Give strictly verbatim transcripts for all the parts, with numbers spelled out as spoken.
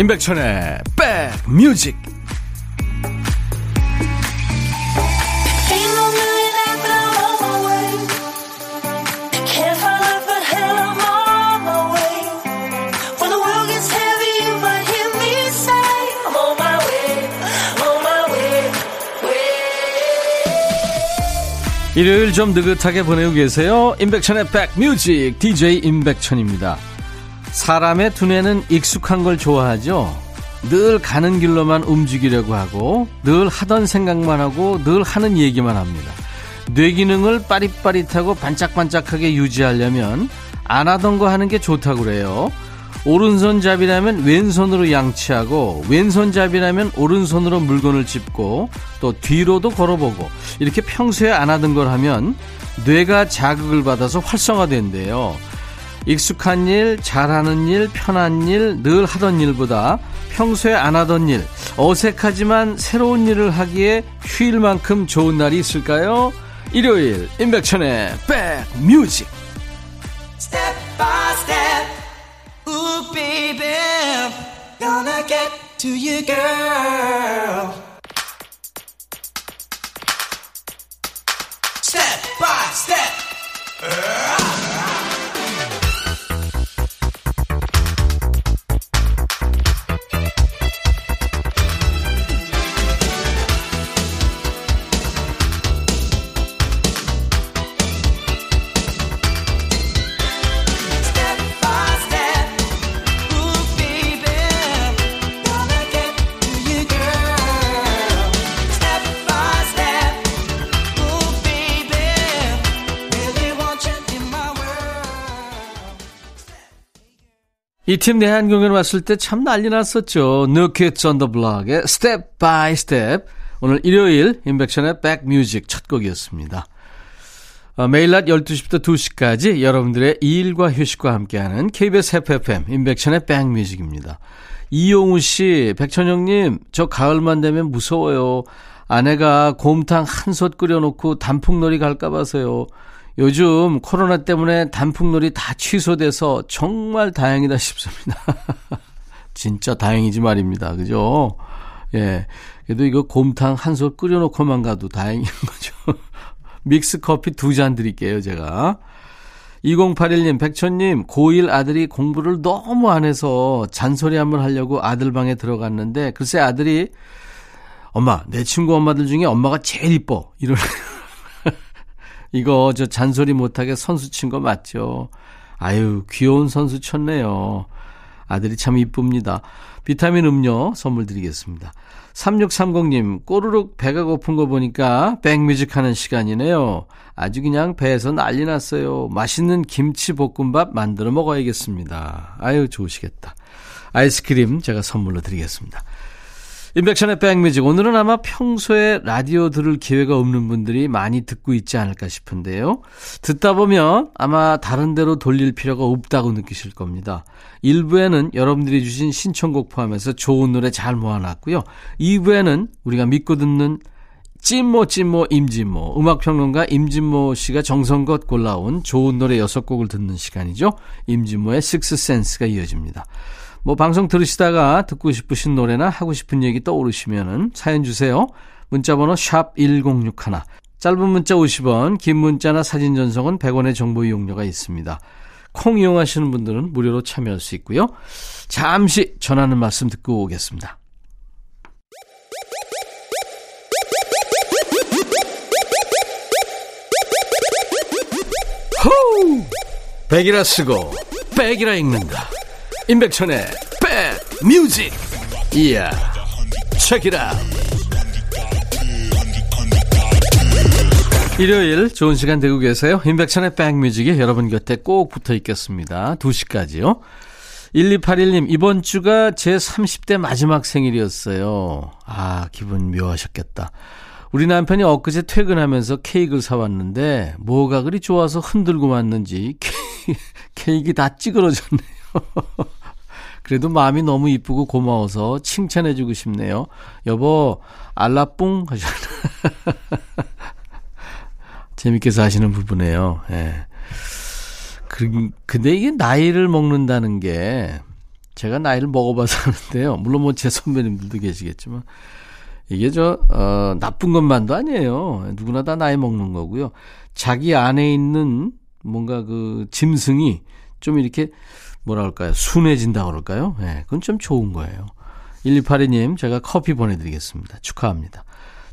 임백천의 백뮤직. 일요일 좀 느긋하게 보내고 계세요. 임백천의 백뮤직 디제이 임백천입니다. 사람의 두뇌는 익숙한 걸 좋아하죠. 늘 가는 길로만 움직이려고 하고 늘 하던 생각만 하고 늘 하는 얘기만 합니다. 뇌 기능을 빠릿빠릿하고 반짝반짝하게 유지하려면 안 하던 거 하는 게 좋다고 그래요. 오른손잡이라면 왼손으로 양치하고 왼손잡이라면 오른손으로 물건을 짚고 또 뒤로도 걸어보고 이렇게 평소에 안 하던 걸 하면 뇌가 자극을 받아서 활성화된대요. 익숙한 일, 잘하는 일, 편한 일, 늘 하던 일보다 평소에 안 하던 일, 어색하지만 새로운 일을 하기에 휴일만큼 좋은 날이 있을까요? 일요일 임백천의 백뮤직. Step by step. Ooh, baby, gonna get to you, girl. Step by step. 이 팀 내한 공연 왔을 때 참 난리 났었죠. New Kids on the Block의 Step by Step. 오늘 일요일 임백천의 백뮤직 첫 곡이었습니다. 어, 매일 낮 열두 시부터 두 시까지 여러분들의 일과 휴식과 함께하는 케이비에스 에프에프엠 임백천의 백뮤직입니다. 이용우 씨, 백천형님 저 가을만 되면 무서워요. 아내가 곰탕 한솥 끓여놓고 단풍놀이 갈까 봐서요. 요즘 코로나 때문에 단풍놀이 다 취소돼서 정말 다행이다 싶습니다. 진짜 다행이지 말입니다. 그죠? 예. 그래도 이거 곰탕 한솥 끓여놓고만 가도 다행인 거죠. 믹스 커피 두 잔 드릴게요, 제가. 이공팔일 님, 백천님, 고일 아들이 공부를 너무 안 해서 잔소리 한번 하려고 아들 방에 들어갔는데, 글쎄 아들이, 엄마, 내 친구 엄마들 중에 엄마가 제일 이뻐. 이러는. 이거 저 잔소리 못하게 선수 친 거 맞죠? 아유, 귀여운 선수 쳤네요. 아들이 참 이쁩니다. 비타민 음료 선물 드리겠습니다. 삼육삼공 님, 꼬르륵 배가 고픈 거 보니까 백뮤직 하는 시간이네요. 아주 그냥 배에서 난리 났어요. 맛있는 김치 볶음밥 만들어 먹어야겠습니다. 아유, 좋으시겠다. 아이스크림 제가 선물로 드리겠습니다. 임백천의 백뮤직. 오늘은 아마 평소에 라디오 들을 기회가 없는 분들이 많이 듣고 있지 않을까 싶은데요. 듣다 보면 아마 다른 데로 돌릴 필요가 없다고 느끼실 겁니다. 일 부에는 여러분들이 주신 신청곡 포함해서 좋은 노래 잘 모아놨고요. 이 부에는 우리가 믿고 듣는 찐모 찐모 임진모, 음악평론가 임진모 씨가 정성껏 골라온 좋은 노래 여섯 곡을 듣는 시간이죠. 임진모의 식스센스가 이어집니다. 뭐 방송 들으시다가 듣고 싶으신 노래나 하고 싶은 얘기 떠오르시면 사연 주세요. 문자번호 샵 천육십일, 짧은 문자 오십 원, 긴 문자나 사진 전송은 백 원의 정보 이용료가 있습니다. 콩 이용하시는 분들은 무료로 참여할 수 있고요. 잠시 전하는 말씀 듣고 오겠습니다. 호우! 백이라 쓰고 백이라 읽는다. 임백천의 백뮤직. 이야, 체키라. 일요일 좋은 시간 되고 계세요. 임백천의 백뮤직이 여러분 곁에 꼭 붙어 있겠습니다. 두 시까지요. 일이팔일 님, 이번 주가 제 삼십 대 마지막 생일이었어요. 아, 기분 묘하셨겠다. 우리 남편이 엊그제 퇴근하면서 케이크를 사왔는데 뭐가 그리 좋아서 흔들고 왔는지 케이크 다 찌그러졌네요. 그래도 마음이 너무 이쁘고 고마워서 칭찬해 주고 싶네요. 여보, 알라뿡 하셨나? 재밌게 사시는 부부네요. 예. 그, 근데 이게 나이를 먹는다는 게 제가 나이를 먹어봐서 하는데요. 물론 뭐 제 선배님들도 계시겠지만 이게 저 어, 나쁜 것만도 아니에요. 누구나 다 나이 먹는 거고요. 자기 안에 있는 뭔가 그 짐승이 좀 이렇게 뭐라 할까요? 순해진다고 그럴까요? 네, 그건 좀 좋은 거예요. 일이팔이 님 제가 커피 보내드리겠습니다. 축하합니다.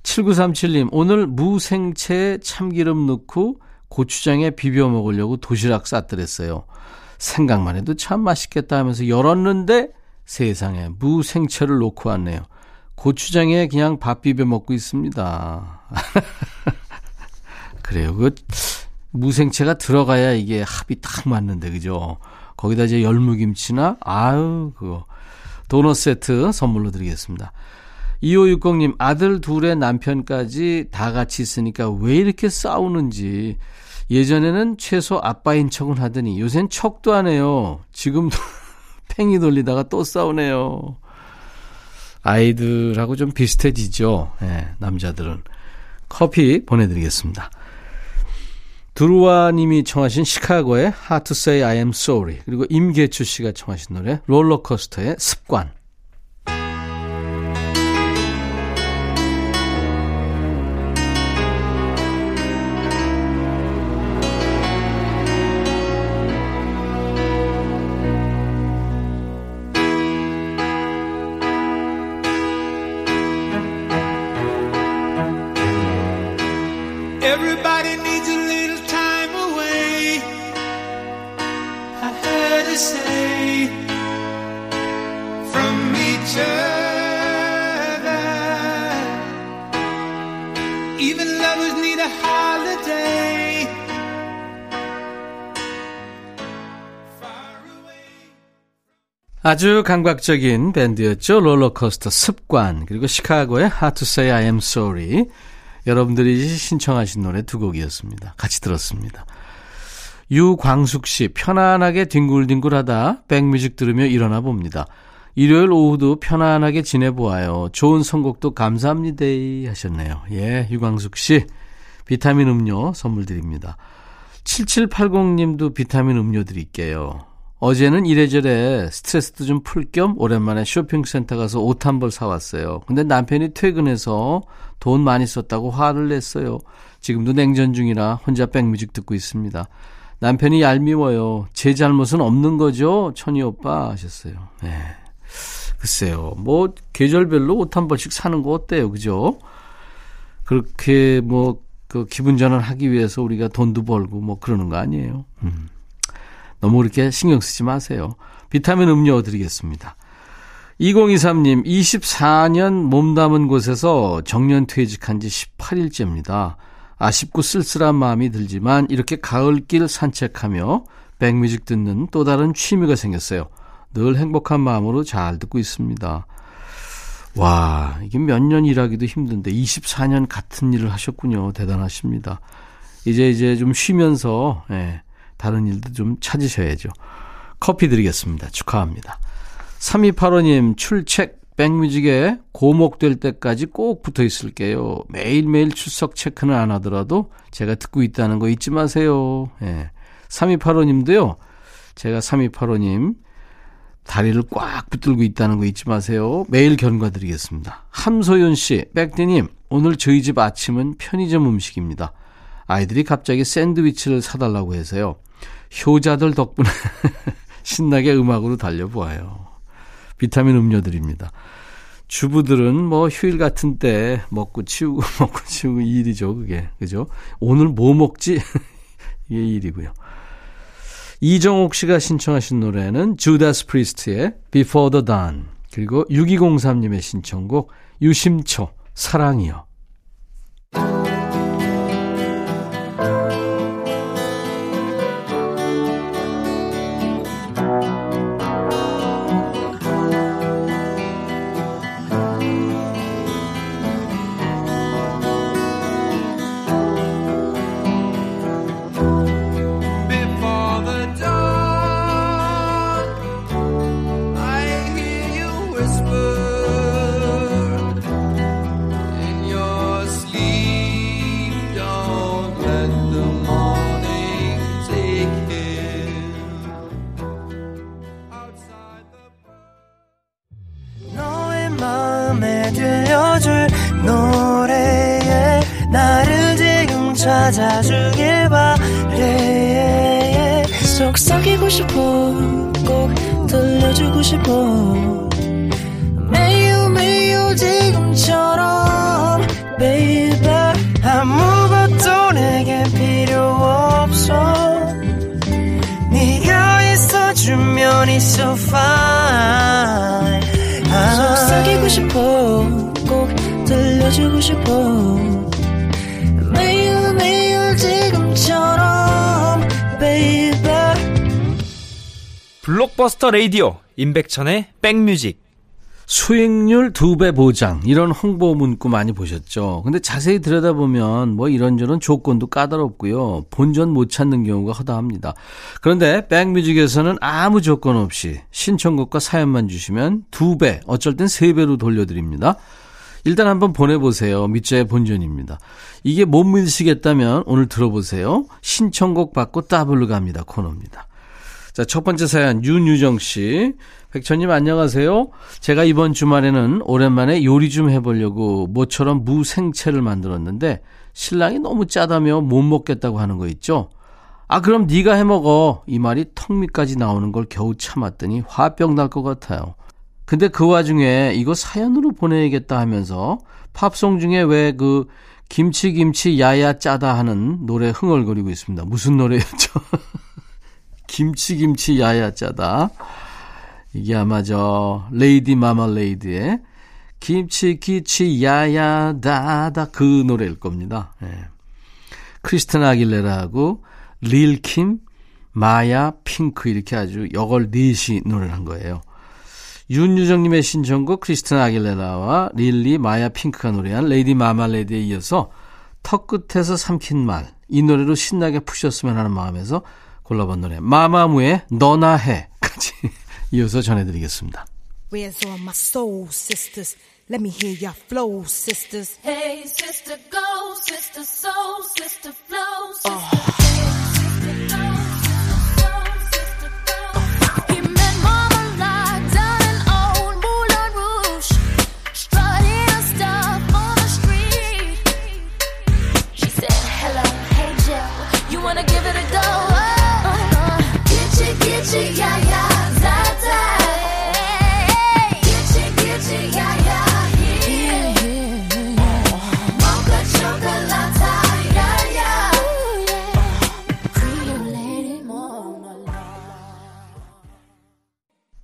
칠구삼칠 님 오늘 무생채에 참기름 넣고 고추장에 비벼 먹으려고 도시락 싸뜨렸어요. 생각만 해도 참 맛있겠다 하면서 열었는데 세상에 무생채를 놓고 왔네요. 고추장에 그냥 밥 비벼 먹고 있습니다. 그래요. 그 무생채가 들어가야 이게 합이 딱 맞는데 그죠? 거기다 이제 열무김치나 아유 그거 도넛 세트 선물로 드리겠습니다. 이오육공 님 아들 둘의 남편까지 다 같이 있으니까 왜 이렇게 싸우는지 예전에는 최소 아빠인 척은 하더니 요새는 척도 안 해요. 지금도 팽이 돌리다가 또 싸우네요. 아이들하고 좀 비슷해지죠. 네, 남자들은. 커피 보내드리겠습니다. 두루와님이 청하신 시카고의 Hard to Say I Am Sorry 그리고 임계추 씨가 청하신 노래 롤러코스터의 습관. 아주 감각적인 밴드였죠. 롤러코스터 습관 그리고 시카고의 Hard to Say I Am Sorry 여러분들이 신청하신 노래 두 곡이었습니다. 같이 들었습니다. 유광숙 씨 편안하게 뒹굴뒹굴하다 백뮤직 들으며 일어나 봅니다. 일요일 오후도 편안하게 지내보아요. 좋은 선곡도 감사합니다 하셨네요. 예, 유광숙 씨 비타민 음료 선물 드립니다. 칠칠팔공 님도 비타민 음료 드릴게요. 어제는 이래저래 스트레스도 좀 풀 겸 오랜만에 쇼핑센터 가서 옷 한 벌 사왔어요. 근데 남편이 퇴근해서 돈 많이 썼다고 화를 냈어요. 지금도 냉전 중이라 혼자 백뮤직 듣고 있습니다. 남편이 얄미워요. 제 잘못은 없는 거죠? 천희 오빠 하셨어요. 네. 글쎄요. 뭐 계절별로 옷 한 벌씩 사는 거 어때요? 그죠? 그렇게 뭐 그 기분 전환 하기 위해서 우리가 돈도 벌고 뭐 그러는 거 아니에요. 음. 너무 그렇게 신경 쓰지 마세요. 비타민 음료 드리겠습니다. 이공이삼 님 이십사 년 몸 담은 곳에서 정년 퇴직한 지 십팔 일째입니다. 아쉽고 쓸쓸한 마음이 들지만 이렇게 가을길 산책하며 백뮤직 듣는 또 다른 취미가 생겼어요. 늘 행복한 마음으로 잘 듣고 있습니다. 와, 이게 몇 년 일하기도 힘든데 이십사 년 같은 일을 하셨군요. 대단하십니다. 이제 이제 좀 쉬면서 예. 다른 일도 좀 찾으셔야죠. 커피 드리겠습니다. 축하합니다. 삼이팔오 님 출첵 백뮤직에 고목될 때까지 꼭 붙어 있을게요. 매일매일 출석 체크는 안 하더라도 제가 듣고 있다는 거 잊지 마세요. 예. 삼이팔오 님도요. 제가 삼이팔오 님 다리를 꽉 붙들고 있다는 거 잊지 마세요. 매일 견과 드리겠습니다. 함소윤 씨, 백디님 오늘 저희 집 아침은 편의점 음식입니다. 아이들이 갑자기 샌드위치를 사달라고 해서요. 효자들 덕분에 신나게 음악으로 달려보아요. 비타민 음료 드립니다. 주부들은 뭐 휴일 같은 때 먹고 치우고 먹고 치우고 이 일이죠. 그게. 그죠? 오늘 뭐 먹지? 이게 일이고요. 이정옥 씨가 신청하신 노래는 주다스 프리스트의 Before the Dawn 그리고 육이공삼 님의 신청곡 유심초 사랑이여. 처음에 들려줄 노래에 나를 지금 찾아주길 바래. 속삭이고 싶어 꼭 들려주고 싶어 매우 매우 지금처럼 baby. 아무것도 내게 필요 없어 네가 있어주면 it's so fine. 속삭이고 싶어 꼭 들려주고 싶어 매우 매우 지금처럼 baby. 블록버스터 라디오 임백천의 백뮤직. 수익률 두 배 보장, 이런 홍보 문구 많이 보셨죠? 근데 자세히 들여다보면 뭐 이런저런 조건도 까다롭고요, 본전 못 찾는 경우가 허다합니다. 그런데 백뮤직에서는 아무 조건 없이 신청곡과 사연만 주시면 두 배, 어쩔 땐 세 배로 돌려드립니다. 일단 한번 보내보세요. 밑자의 본전입니다. 이게 못 믿으시겠다면 오늘 들어보세요. 신청곡 받고 따블로 갑니다 코너입니다. 자, 첫 번째 사연, 윤유정 씨. 백천님 안녕하세요. 제가 이번 주말에는 오랜만에 요리 좀 해보려고 모처럼 무생채를 만들었는데 신랑이 너무 짜다며 못 먹겠다고 하는 거 있죠. 아, 그럼 네가 해먹어. 이 말이 턱 밑까지 나오는 걸 겨우 참았더니 화병 날 것 같아요. 근데 그 와중에 이거 사연으로 보내야겠다 하면서 팝송 중에 왜 그 김치 김치 야야 짜다 하는 노래 흥얼거리고 있습니다. 무슨 노래였죠? 김치 김치 야야 짜다. 이게 아마 저 레이디 마말레이드의 김치 김치 야야 다다 그 노래일 겁니다. 예. 크리스티나 아길레라하고 릴 킴, 마야, 핑크 이렇게 아주 여걸 넷이 노래를 한 거예요. 윤유정님의 신청곡 크리스티나 아길레라와 릴리, 마야, 핑크가 노래한 레이디 마말레이드에 이어서 턱끝에서 삼킨 말, 이 노래로 신나게 푸셨으면 하는 마음에서 골라본 노래 마마무의 너나 해까지 이어서 전해드리겠습니다. Where's all my soul sisters? Let me hear your flow sisters. Hey sister go sister soul sister flow sister. Oh.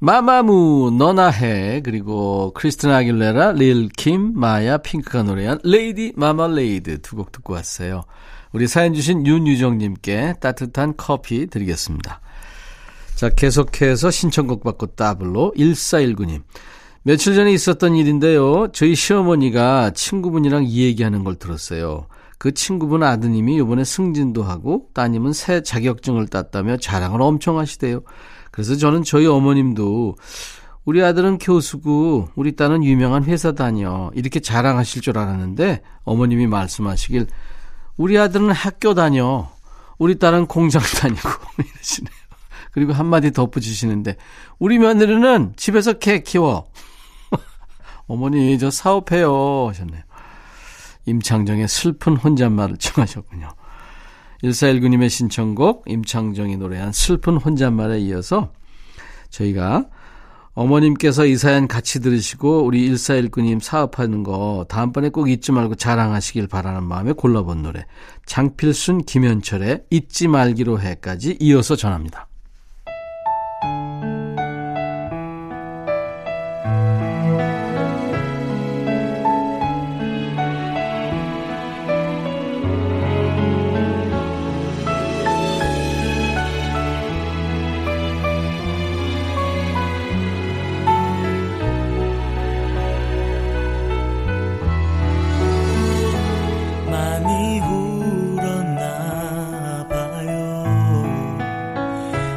마마무 너나 해, 그리고 크리스티나 아길레라, 릴 킴, 마야, 핑크가 노래한 레이디 마말레이드 두 곡 듣고 왔어요. 우리 사연 주신 윤유정님께 따뜻한 커피 드리겠습니다. 자, 계속해서 신청곡 받고 따블로 일사일구 님. 며칠 전에 있었던 일인데요. 저희 시어머니가 친구분이랑 이 얘기하는 걸 들었어요. 그 친구분 아드님이 이번에 승진도 하고 따님은 새 자격증을 땄다며 자랑을 엄청 하시대요. 그래서 저는 저희 어머님도 우리 아들은 교수고 우리 딸은 유명한 회사 다녀 이렇게 자랑하실 줄 알았는데 어머님이 말씀하시길 우리 아들은 학교 다녀 우리 딸은 공장 다니고 이러시네요. 그리고 한마디 덧붙이시는데 우리 며느리는 집에서 개 키워. 어머니 저 사업해요 하셨네요. 임창정의 슬픈 혼잣말을 청하셨군요. 일사일구 님의 신청곡 임창정이 노래한 슬픈 혼잣말에 이어서 저희가 어머님께서 이 사연 같이 들으시고 우리 일사일구 님 사업하는 거 다음번에 꼭 잊지 말고 자랑하시길 바라는 마음에 골라본 노래 장필순 김현철의 잊지 말기로 해까지 이어서 전합니다. 많이 울었나 봐요.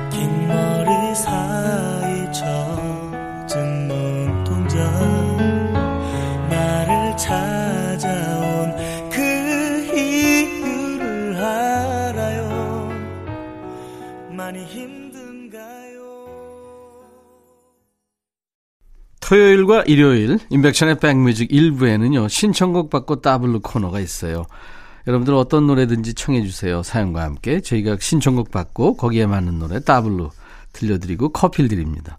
토요일과 일요일 임백천의 백뮤직 일부에는요 신청곡 받고 따블로 코너가 있어요. 여러분들 어떤 노래든지 청해주세요. 사연과 함께 저희가 신청곡 받고 거기에 맞는 노래 따블로 들려드리고 커피를 드립니다.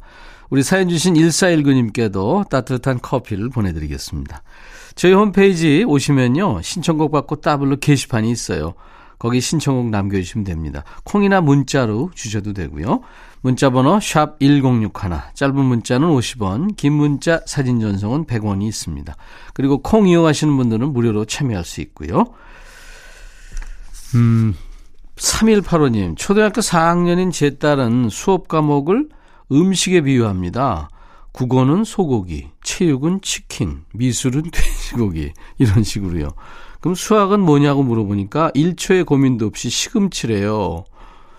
우리 사연 주신 일사일구님께도 따뜻한 커피를 보내드리겠습니다. 저희 홈페이지 오시면요 신청곡 받고 따블로 게시판이 있어요. 거기 신청곡 남겨주시면 됩니다. 콩이나 문자로 주셔도 되고요. 문자번호 샵 일공육일, 짧은 문자는 오십 원, 긴 문자 사진 전송은 백 원이 있습니다. 그리고 콩 이용하시는 분들은 무료로 참여할 수 있고요. 음, 삼일팔오님, 초등학교 사학년인 제 딸은 수업 과목을 음식에 비유합니다. 국어는 소고기, 체육은 치킨, 미술은 돼지고기, 이런 식으로요. 그럼 수학은 뭐냐고 물어보니까 일 초의 고민도 없이 시금치래요.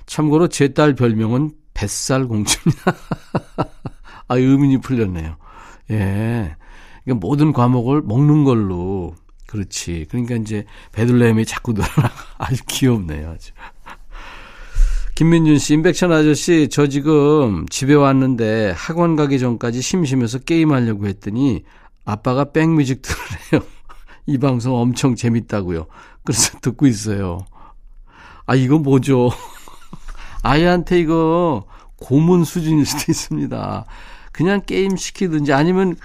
참고로 제 딸 별명은 뱃살 공주입니다. 아, 의문이 풀렸네요. 예. 그러니까 모든 과목을 먹는 걸로. 그렇지. 그러니까 이제 베들레헴이 자꾸 늘어나고 아주 귀엽네요. 아주. 김민준 씨, 임백천 아저씨, 저 지금 집에 왔는데 학원 가기 전까지 심심해서 게임하려고 했더니 아빠가 백뮤직 들으래요. 이 방송 엄청 재밌다고요. 그래서 듣고 있어요. 아, 이거 뭐죠? 아이한테 이거 고문 수준일 수도 있습니다. 그냥 게임 시키든지 아니면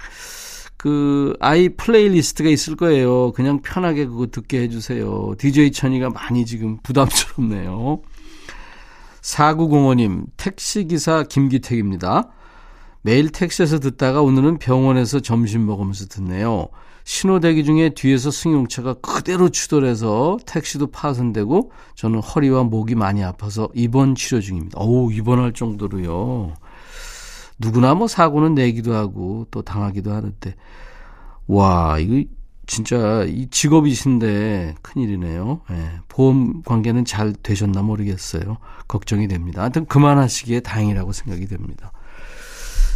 그 아이 플레이리스트가 있을 거예요. 그냥 편하게 그거 듣게 해주세요. 디제이 천이가 많이 지금 부담스럽네요. 사구공오님, 택시기사 김기택입니다. 매일 택시에서 듣다가 오늘은 병원에서 점심 먹으면서 듣네요. 신호대기 중에 뒤에서 승용차가 그대로 추돌해서 택시도 파손되고 저는 허리와 목이 많이 아파서 입원 치료 중입니다. 어우, 입원할 정도로요. 누구나 뭐 사고는 내기도 하고 또 당하기도 하는데, 와, 이거 진짜 이 직업이신데 큰일이네요. 예, 보험 관계는 잘 되셨나 모르겠어요. 걱정이 됩니다. 하여튼 그만하시기에 다행이라고 생각이 됩니다.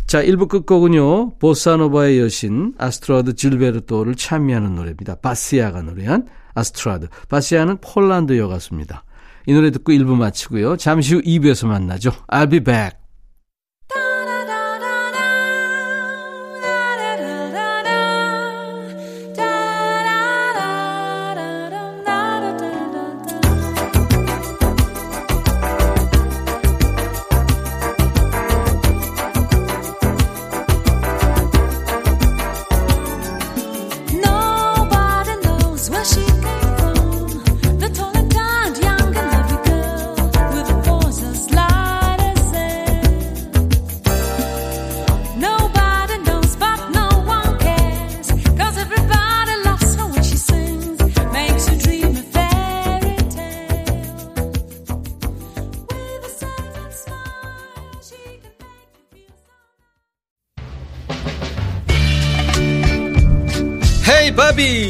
자, 일 부 끝곡은요, 보사노바의 여신 아스트라드 질베르토를 찬미하는 노래입니다. 바시아가 노래한 아스트라드. 바시아는 폴란드 여가수입니다. 이 노래 듣고 일 부 마치고요. 잠시 후 이 부에서 만나죠. I'll be back.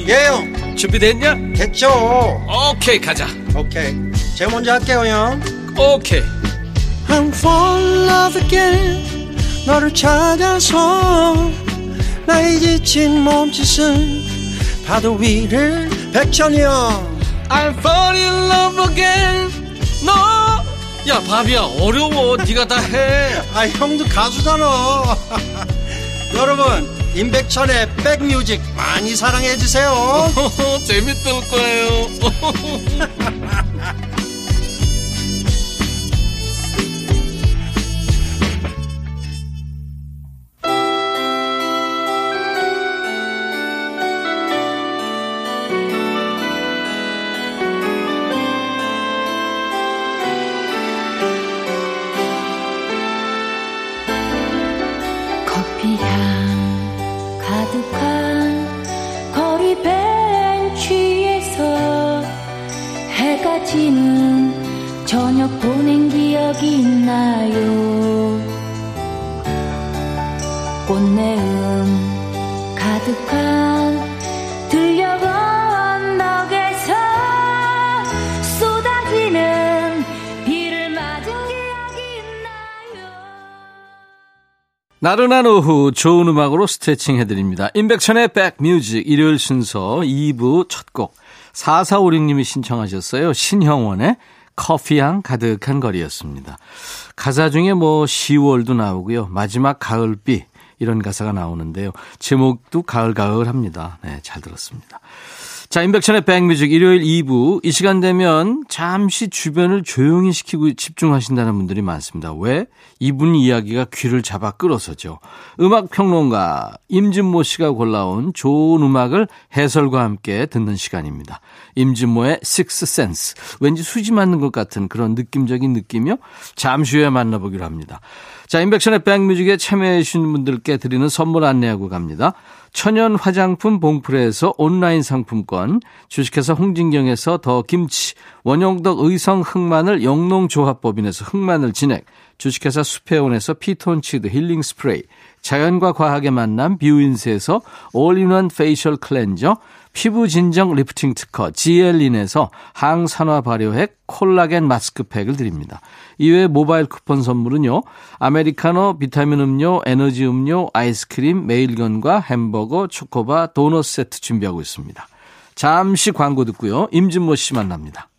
예영, 준비됐냐? 됐죠. 오케이, 가자. 오케이, 제가 먼저 할게요. 형, 오케이. I'm fall in love again. 너를 찾아서 나의 지친 몸짓은 파도 위를. 백천이 형, I'm fall in love again. 너, no. 야, 바비야, 어려워. 네가 다 해. 아, 형도 가수잖아. 여러분, 임백천의 백뮤직 많이 사랑해 주세요. 재밌을 거예요. 나른한 오후 좋은 음악으로 스트레칭 해드립니다. 임백천의 백뮤직 일요일 순서 이 부 첫 곡 사사오육님이 신청하셨어요. 신형원의 커피향 가득한 거리였습니다. 가사 중에 뭐 시월도 나오고요. 마지막 가을비 이런 가사가 나오는데요. 제목도 가을가을합니다. 네, 잘 들었습니다. 자, 임백천의 백뮤직 일요일 이 부. 이 시간 되면 잠시 주변을 조용히 시키고 집중하신다는 분들이 많습니다. 왜? 이분 이야기가 귀를 잡아 끌어서죠. 음악평론가 임진모 씨가 골라온 좋은 음악을 해설과 함께 듣는 시간입니다. 임진모의 식스센스. 왠지 수지 맞는 것 같은 그런 느낌적인 느낌이요. 잠시 후에 만나보기로 합니다. 자, 임백천의 백뮤직에 참여해 주신 분들께 드리는 선물 안내하고 갑니다. 천연 화장품 봉프레에서 온라인 상품권, 주식회사 홍진경에서 더 김치, 원용덕 의성 흑마늘 영농조합법인에서 흑마늘 진액, 주식회사 수페온에서 피톤치드 힐링 스프레이, 자연과 과학의 만남 뷰인스에서 올인원 페이셜 클렌저, 피부 진정 리프팅 특허 지엘린에서 항산화 발효액 콜라겐 마스크팩을 드립니다. 이외에 모바일 쿠폰 선물은요. 아메리카노, 비타민 음료, 에너지 음료, 아이스크림, 매일견과 햄버거, 초코바, 도넛 세트 준비하고 있습니다. 잠시 광고 듣고요. 임진모 씨 만납니다.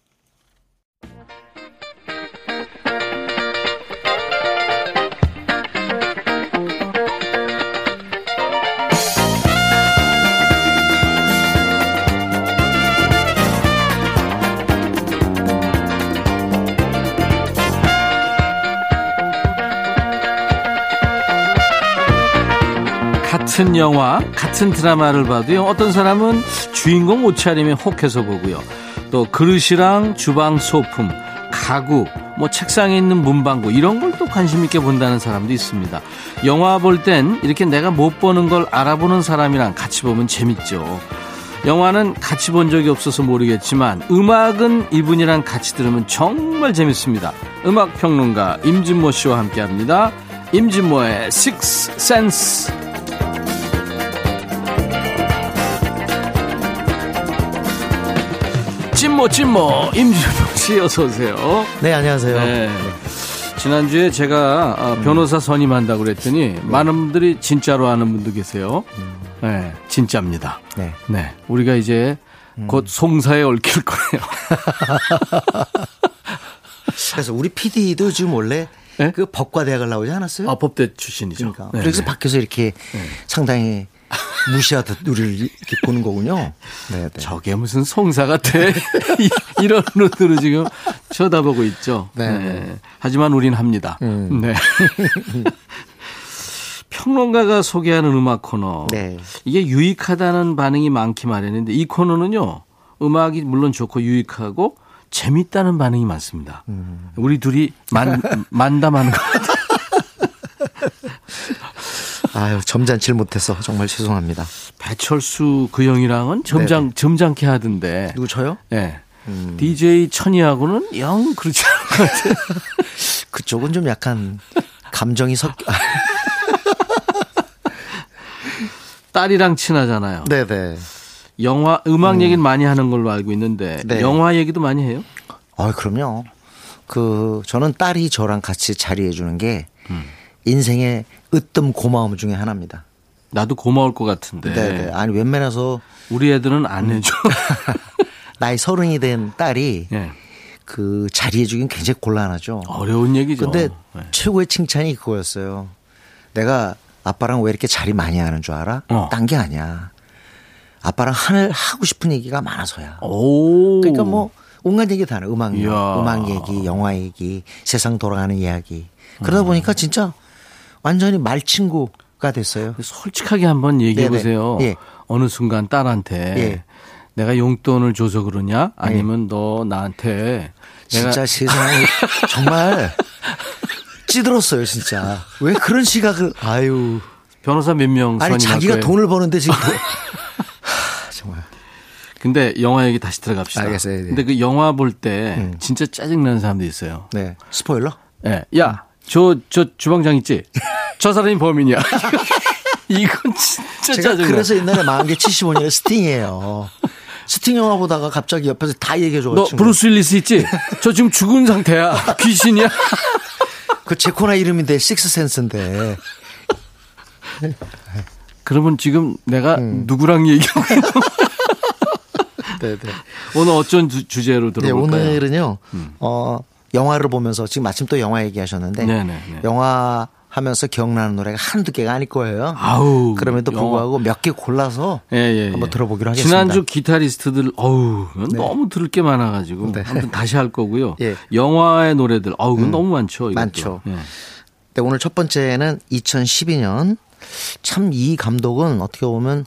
같은 영화, 같은 드라마를 봐도요. 어떤 사람은 주인공 옷차림에 혹해서 보고요. 또 그릇이랑 주방 소품, 가구, 뭐 책상에 있는 문방구 이런 걸 또 관심 있게 본다는 사람도 있습니다. 영화 볼 땐 이렇게 내가 못 보는 걸 알아보는 사람이랑 같이 보면 재밌죠. 영화는 같이 본 적이 없어서 모르겠지만 음악은 이분이랑 같이 들으면 정말 재밌습니다. 음악평론가 임진모 씨와 함께합니다. 임진모의 식스센스. 찜모 찜모 임준호 씨 어서 오세요. 네, 안녕하세요. 네. 지난주에 제가 변호사 선임한다고 그랬더니 네. 많은 분들이 진짜로 아는 분도 계세요. 네, 진짜입니다. 네, 네. 우리가 이제 음. 곧 송사에 얽힐 거예요. 그래서 우리 피디도 지금 원래 네? 그 법과대학을 나오지 않았어요? 아, 법대 출신이죠. 그러니까. 네, 그래서 네. 밖에서 이렇게 네. 상당히 무시하듯 우리를 이렇게 보는 거군요. 네, 네. 저게 무슨 송사 같아. 이런 눈으로 지금 쳐다보고 있죠. 네. 네. 하지만 우린 합니다. 음. 네. 평론가가 소개하는 음악 코너. 네. 이게 유익하다는 반응이 많기 마련인데 이 코너는요. 음악이 물론 좋고 유익하고 재밌다는 반응이 많습니다. 음. 우리 둘이 만, 만담하는 것 같아요. 아유, 점잖질 못해서 정말 죄송합니다. 배철수 그 형이랑은 점장, 점잖게 하던데. 누구 저요? 네. 음. 디제이 천이하고는 영 그렇지 않은 것 같아요. 그쪽은 좀 약간 감정이 섞여. 딸이랑 친하잖아요. 네네. 영화, 음악 음. 얘기는 많이 하는 걸로 알고 있는데. 네. 영화 얘기도 많이 해요? 아, 그럼요. 그, 저는 딸이 저랑 같이 자리해주는 게 음. 인생의 으뜸 고마움 중에 하나입니다. 나도 고마울 것 같은데. 네네. 아니 웬만해서 우리 애들은 안 해줘. 나이 서른이 된 딸이 네. 그 자리해주긴 굉장히 곤란하죠. 어려운 얘기죠. 근데 네. 최고의 칭찬이 그거였어요. 내가 아빠랑 왜 이렇게 자리 많이 하는 줄 알아? 어. 딴 게 아니야. 아빠랑 하늘 하고 싶은 얘기가 많아서야. 오. 그러니까 뭐 온갖 얘기 다 나. 음악, 음악 얘기, 영화 얘기, 세상 돌아가는 이야기. 그러다 보니까 진짜 완전히 말친구가 됐어요. 솔직하게 한번 얘기해 보세요. 예. 어느 순간 딸한테 예. 내가 용돈을 줘서 그러냐? 아니면 예. 너 나한테 진짜 내가 세상에 정말 찌들었어요, 진짜. 왜 그런 시각을 아유. 변호사 몇 명 선임할 거예요. 아니 자기가 돈을 버는데 지금 돈. 하, 정말. 근데 영화 얘기 다시 들어갑시다. 알겠어요. 네. 근데 그 영화 볼 때 음. 진짜 짜증나는 사람도 있어요. 네. 스포일러? 예. 네. 야. 저, 저 주방장 있지? 저 사람이 범인이야. 이건 진짜 제가 짜증나. 그래서 옛날에 망한 게 칠십오 년에 스팅이에요. 스팅 영화 보다가 갑자기 옆에서 다 얘기해줘가지고. 너 브루스 윌리스 있지? 저 지금 죽은 상태야. 귀신이야. 그 제 코너 이름인데 식스센스인데. 그러면 지금 내가 음. 누구랑 얘기하고 있는 거야? 오늘 어쩐 주, 주제로 들어볼까요? 네, 오늘은요. 음. 어. 영화를 보면서 지금 마침 또 영화 얘기하셨는데 네네, 네. 영화 하면서 기억나는 노래가 한두 개가 아닐 거예요. 아우. 그럼에도 불구하고 몇 개 골라서 예, 예, 예. 한번 들어보기로 하겠습니다. 지난주 기타리스트들 어우 네. 너무 들을 게 많아가지고 네. 아무튼 다시 할 거고요. 예. 영화의 노래들 어우 음, 너무 많죠. 이것도. 많죠. 예. 네, 오늘 첫 번째는 이천십이 년 참 이 감독은 어떻게 보면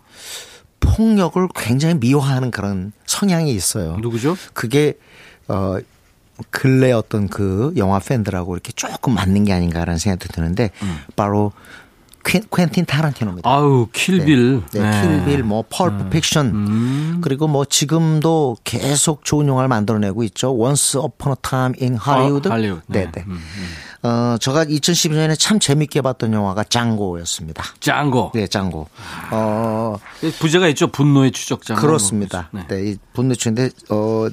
폭력을 굉장히 미화하는 그런 성향이 있어요. 누구죠? 그게 어. 근래 어떤 그 영화 팬들하고 이렇게 조금 맞는 게 아닌가라는 생각도 드는데 음. 바로 퀸, 퀸틴 타란티노입니다. 아우 킬빌, 네, 네, 네. 킬빌, 뭐 펄프 음. 픽션 음. 그리고 뭐 지금도 계속 좋은 영화를 만들어내고 있죠. Once Upon a Time in Hollywood. 어, 할리우드. 네, 네. 음, 음. 어, 제가 이천십이 년에 참 재밌게 봤던 영화가 짱고였습니다. 짱고. 네, 짱고. 어, 부제가 있죠. 분노의 추적자. 그렇습니다. 네, 네 이 분노의 추적인데 어.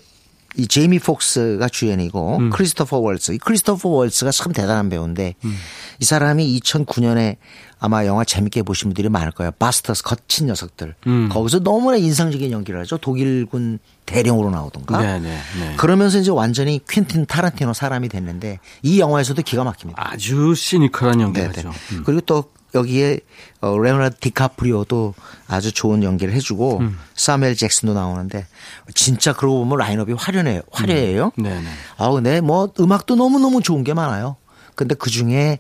이 제이미 폭스가 주연이고 음. 크리스토퍼 월츠. 이 크리스토퍼 월츠가 참 대단한 배우인데 음. 이 사람이 이천구 년에 아마 영화 재밌게 보신 분들이 많을 거예요. 바스터스 거친 녀석들. 음. 거기서 너무나 인상적인 연기를 하죠. 독일군 대령으로 나오던가. 네네, 네. 그러면서 이제 완전히 퀸틴 타란티노 사람이 됐는데 이 영화에서도 기가 막힙니다. 아주 시니컬한 연기죠. 음. 그리고 또 여기에 레오나르도 디카프리오도 아주 좋은 연기를 해주고 음. 사무엘 잭슨도 나오는데 진짜 그러고 보면 라인업이 화려해요. 화려해요. 음. 네네. 아우 네, 뭐 음악도 너무 너무 좋은 게 많아요. 근데 그 중에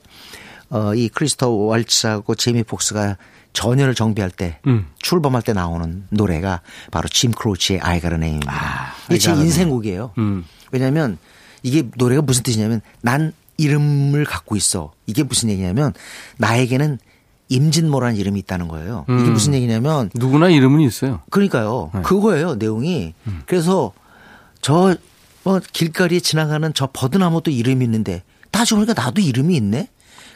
어, 이 크리스토퍼 월츠하고 제이미 폭스가 전열을 정비할 때 음. 출범할 때 나오는 노래가 바로 짐 크로치의 I Got a Name입니다. 아, 이게 제 인생곡이에요. 음. 왜냐하면 이게 노래가 무슨 뜻이냐면 난 이름을 갖고 있어. 이게 무슨 얘기냐면 나에게는 임진모라는 이름이 있다는 거예요. 음. 이게 무슨 얘기냐면 누구나 이름은 있어요. 그러니까요. 네. 그거예요. 내용이. 음. 그래서 저 뭐 길거리에 지나가는 저 버드나무도 이름이 있는데 따지고 보니까 나도 이름이 있네.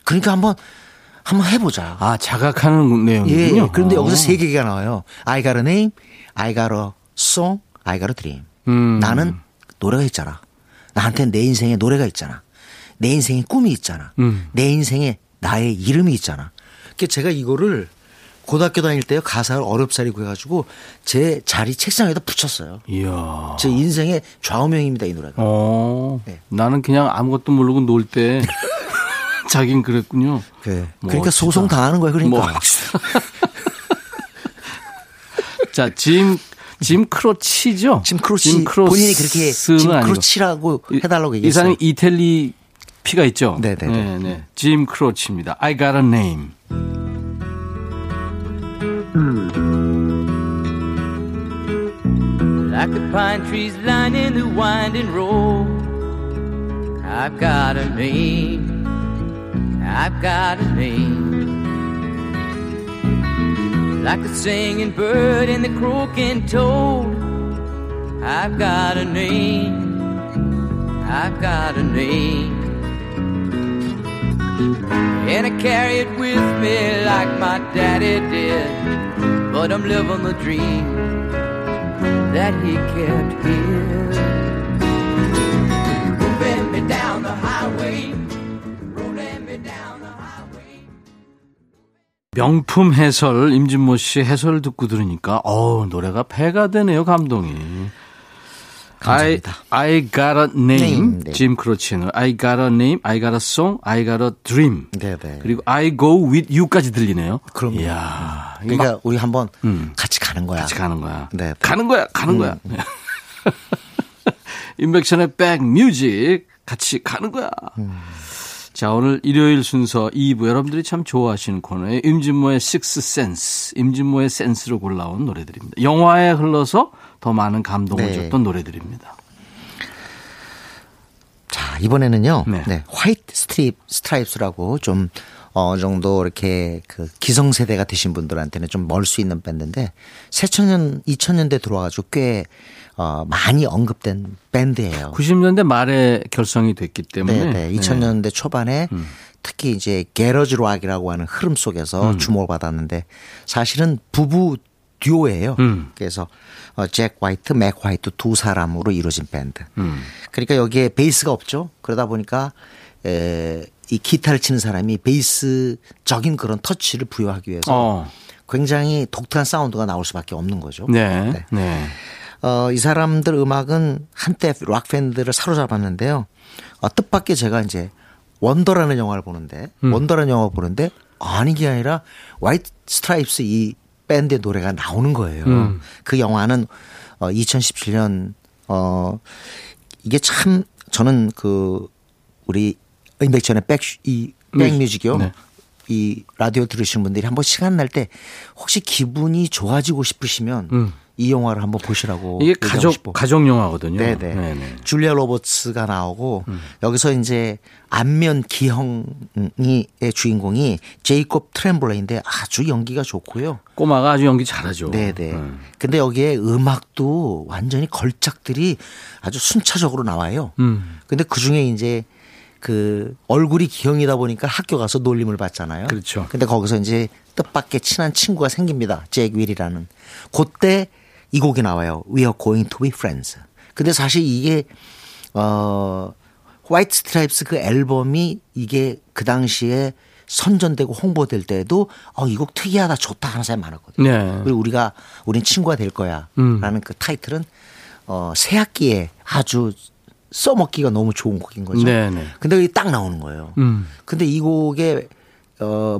그러니까 한번 한번 해보자. 아 자각하는 내용이군요. 예, 그런데 오. 여기서 세 개가 나와요. I got a name, I got a song, I got a dream. 음. 나는 노래가 있잖아. 나한테 내 인생에 노래가 있잖아. 내 인생에 꿈이 있잖아. 음. 내 인생에 나의 이름이 있잖아. 그러니까 제가 이거를 고등학교 다닐 때요 가사를 어렵사리 구해가지고 제 자리 책상에다 붙였어요. 이야. 제 인생의 좌우명입니다 이 노래가. 어. 네. 나는 그냥 아무것도 모르고 놀 때 자긴 그랬군요. 네. 그러니까 소송 당하는 거야 그러니까. 자, 짐. 짐 크로치죠. 짐 크로치. 짐 크로치. 본인이 그렇게 짐 크로치라고 해달라고 얘기했어요. 이 사람이 이탈리 피가 있죠. 네네네. 네네. 짐 크로치입니다. I got a name. Like the pine trees lining the winding road. I've got a name. I've got a name. Like a singing bird and the croaking toad. I've got a name. I've got a name. And I carry it with me like my daddy did. But I'm living the dream that he kept here. Moving me down the highway. 명품 해설 임진모 씨 해설 듣고 들으니까 어 노래가 배가 되네요 감동이. 감사합니다. I, I got a name, 네, 네. 짐 크로치는 I got a name, I got a song, I got a dream. 네, 네. 그리고 I go with you까지 들리네요. 그럼. 이야, 그러니까 막, 우리 한번 음, 같이 가는 거야. 같이 가는 거야. 네, 네. 가는 거야, 가는 음, 거야. 음. 인백션의 백뮤직 같이 가는 거야. 음. 자, 오늘 일요일 순서 이 부 여러분들이 참 좋아하시는 코너에 임진모의 식스센스, 임진모의 센스로 골라온 노래들입니다. 영화에 흘러서 더 많은 감동을 네. 줬던 노래들입니다. 자, 이번에는요. 네. 네, 화이트 스트립, 스트라이프스라고 좀 어느 정도 이렇게 그 기성세대가 되신 분들한테는 좀 멀 수 있는 밴드인데 새천년, 이천 년대 들어와가지고 꽤 어, 많이 언급된 밴드예요. 구십 년대 말에 결성이 됐기 때문에 네네, 이천 년대 네. 초반에 음. 특히 이제 게러지 록이라고 하는 흐름 속에서 음. 주목을 받았는데 사실은 부부 듀오예요. 음. 그래서 어, 잭 화이트, 맥 화이트 두 사람으로 이루어진 밴드. 음. 그러니까 여기에 베이스가 없죠. 그러다 보니까 에, 이 기타를 치는 사람이 베이스적인 그런 터치를 부여하기 위해서 어. 굉장히 독특한 사운드가 나올 수밖에 없는 거죠. 네. 네. 네. 어, 이 사람들 음악은 한때 락 팬들을 사로잡았는데요. 어, 뜻밖의 제가 이제 원더라는 영화를 보는데 음. 원더라는 영화 보는데 아니 게 아니라 화이트 스트라이프스 이 밴드의 노래가 나오는 거예요. 음. 그 영화는 어, 이천십칠 년 어, 이게 참 저는 그 우리 임백천의 백 이 백뮤직이요. 네. 이 라디오 들으시는 분들이 한번 시간 날 때 혹시 기분이 좋아지고 싶으시면 음. 이 영화를 한번 보시라고. 이게 가족 싶어. 가족 영화거든요. 네네. 네네. 줄리아 로버츠가 나오고 음. 여기서 이제 안면 기형의 주인공이 제이콥 트렘블레인데 아주 연기가 좋고요. 꼬마가 아주 연기 잘하죠. 네네. 음. 근데 여기에 음악도 완전히 걸작들이 아주 순차적으로 나와요. 음. 근데 그 중에 이제 그 얼굴이 기형이다 보니까 학교 가서 놀림을 받잖아요. 그렇죠. 근데 거기서 이제 뜻밖의 친한 친구가 생깁니다. 잭 윌이라는. 그때 이 곡이 나와요. We are going to be friends. 근데 사실 이게 어 화이트 스트라이프스 그 앨범이 이게 그 당시에 선전되고 홍보될 때에도 어, 이 곡 특이하다 좋다 하는 사람이 많았거든요. 네. 그리고 우리가 우린 친구가 될 거야 음. 라는 그 타이틀은 어, 새 학기에 아주 써먹기가 너무 좋은 곡인 거죠. 네네. 근데 이게 딱 나오는 거예요. 음. 근데 이 곡에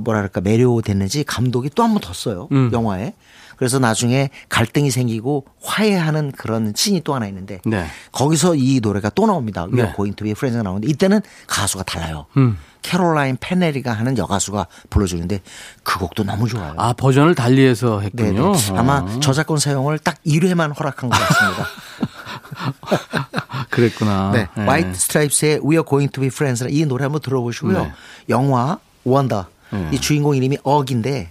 어, 뭐랄까 매료됐는지 감독이 또 한 번 더 써요. 음. 영화에. 그래서 나중에 갈등이 생기고 화해하는 그런 씬이 또 하나 있는데 네. 거기서 이 노래가 또 나옵니다. We are going to be friends가 나오는데 이때는 가수가 달라요. 음. 캐롤라인 페네리가 하는 여가수가 불러주는데 그 곡도 너무 좋아요. 아 버전을 달리해서 했군요. 네네. 아마 아. 저작권 사용을 딱 일 회만 허락한 것 같습니다. 그랬구나. 네. 네. White Stripes의 We Are Going To Be Friends 이 노래 한번 들어보시고요. 네. 영화 원더 네. 이 주인공 이름이 억인데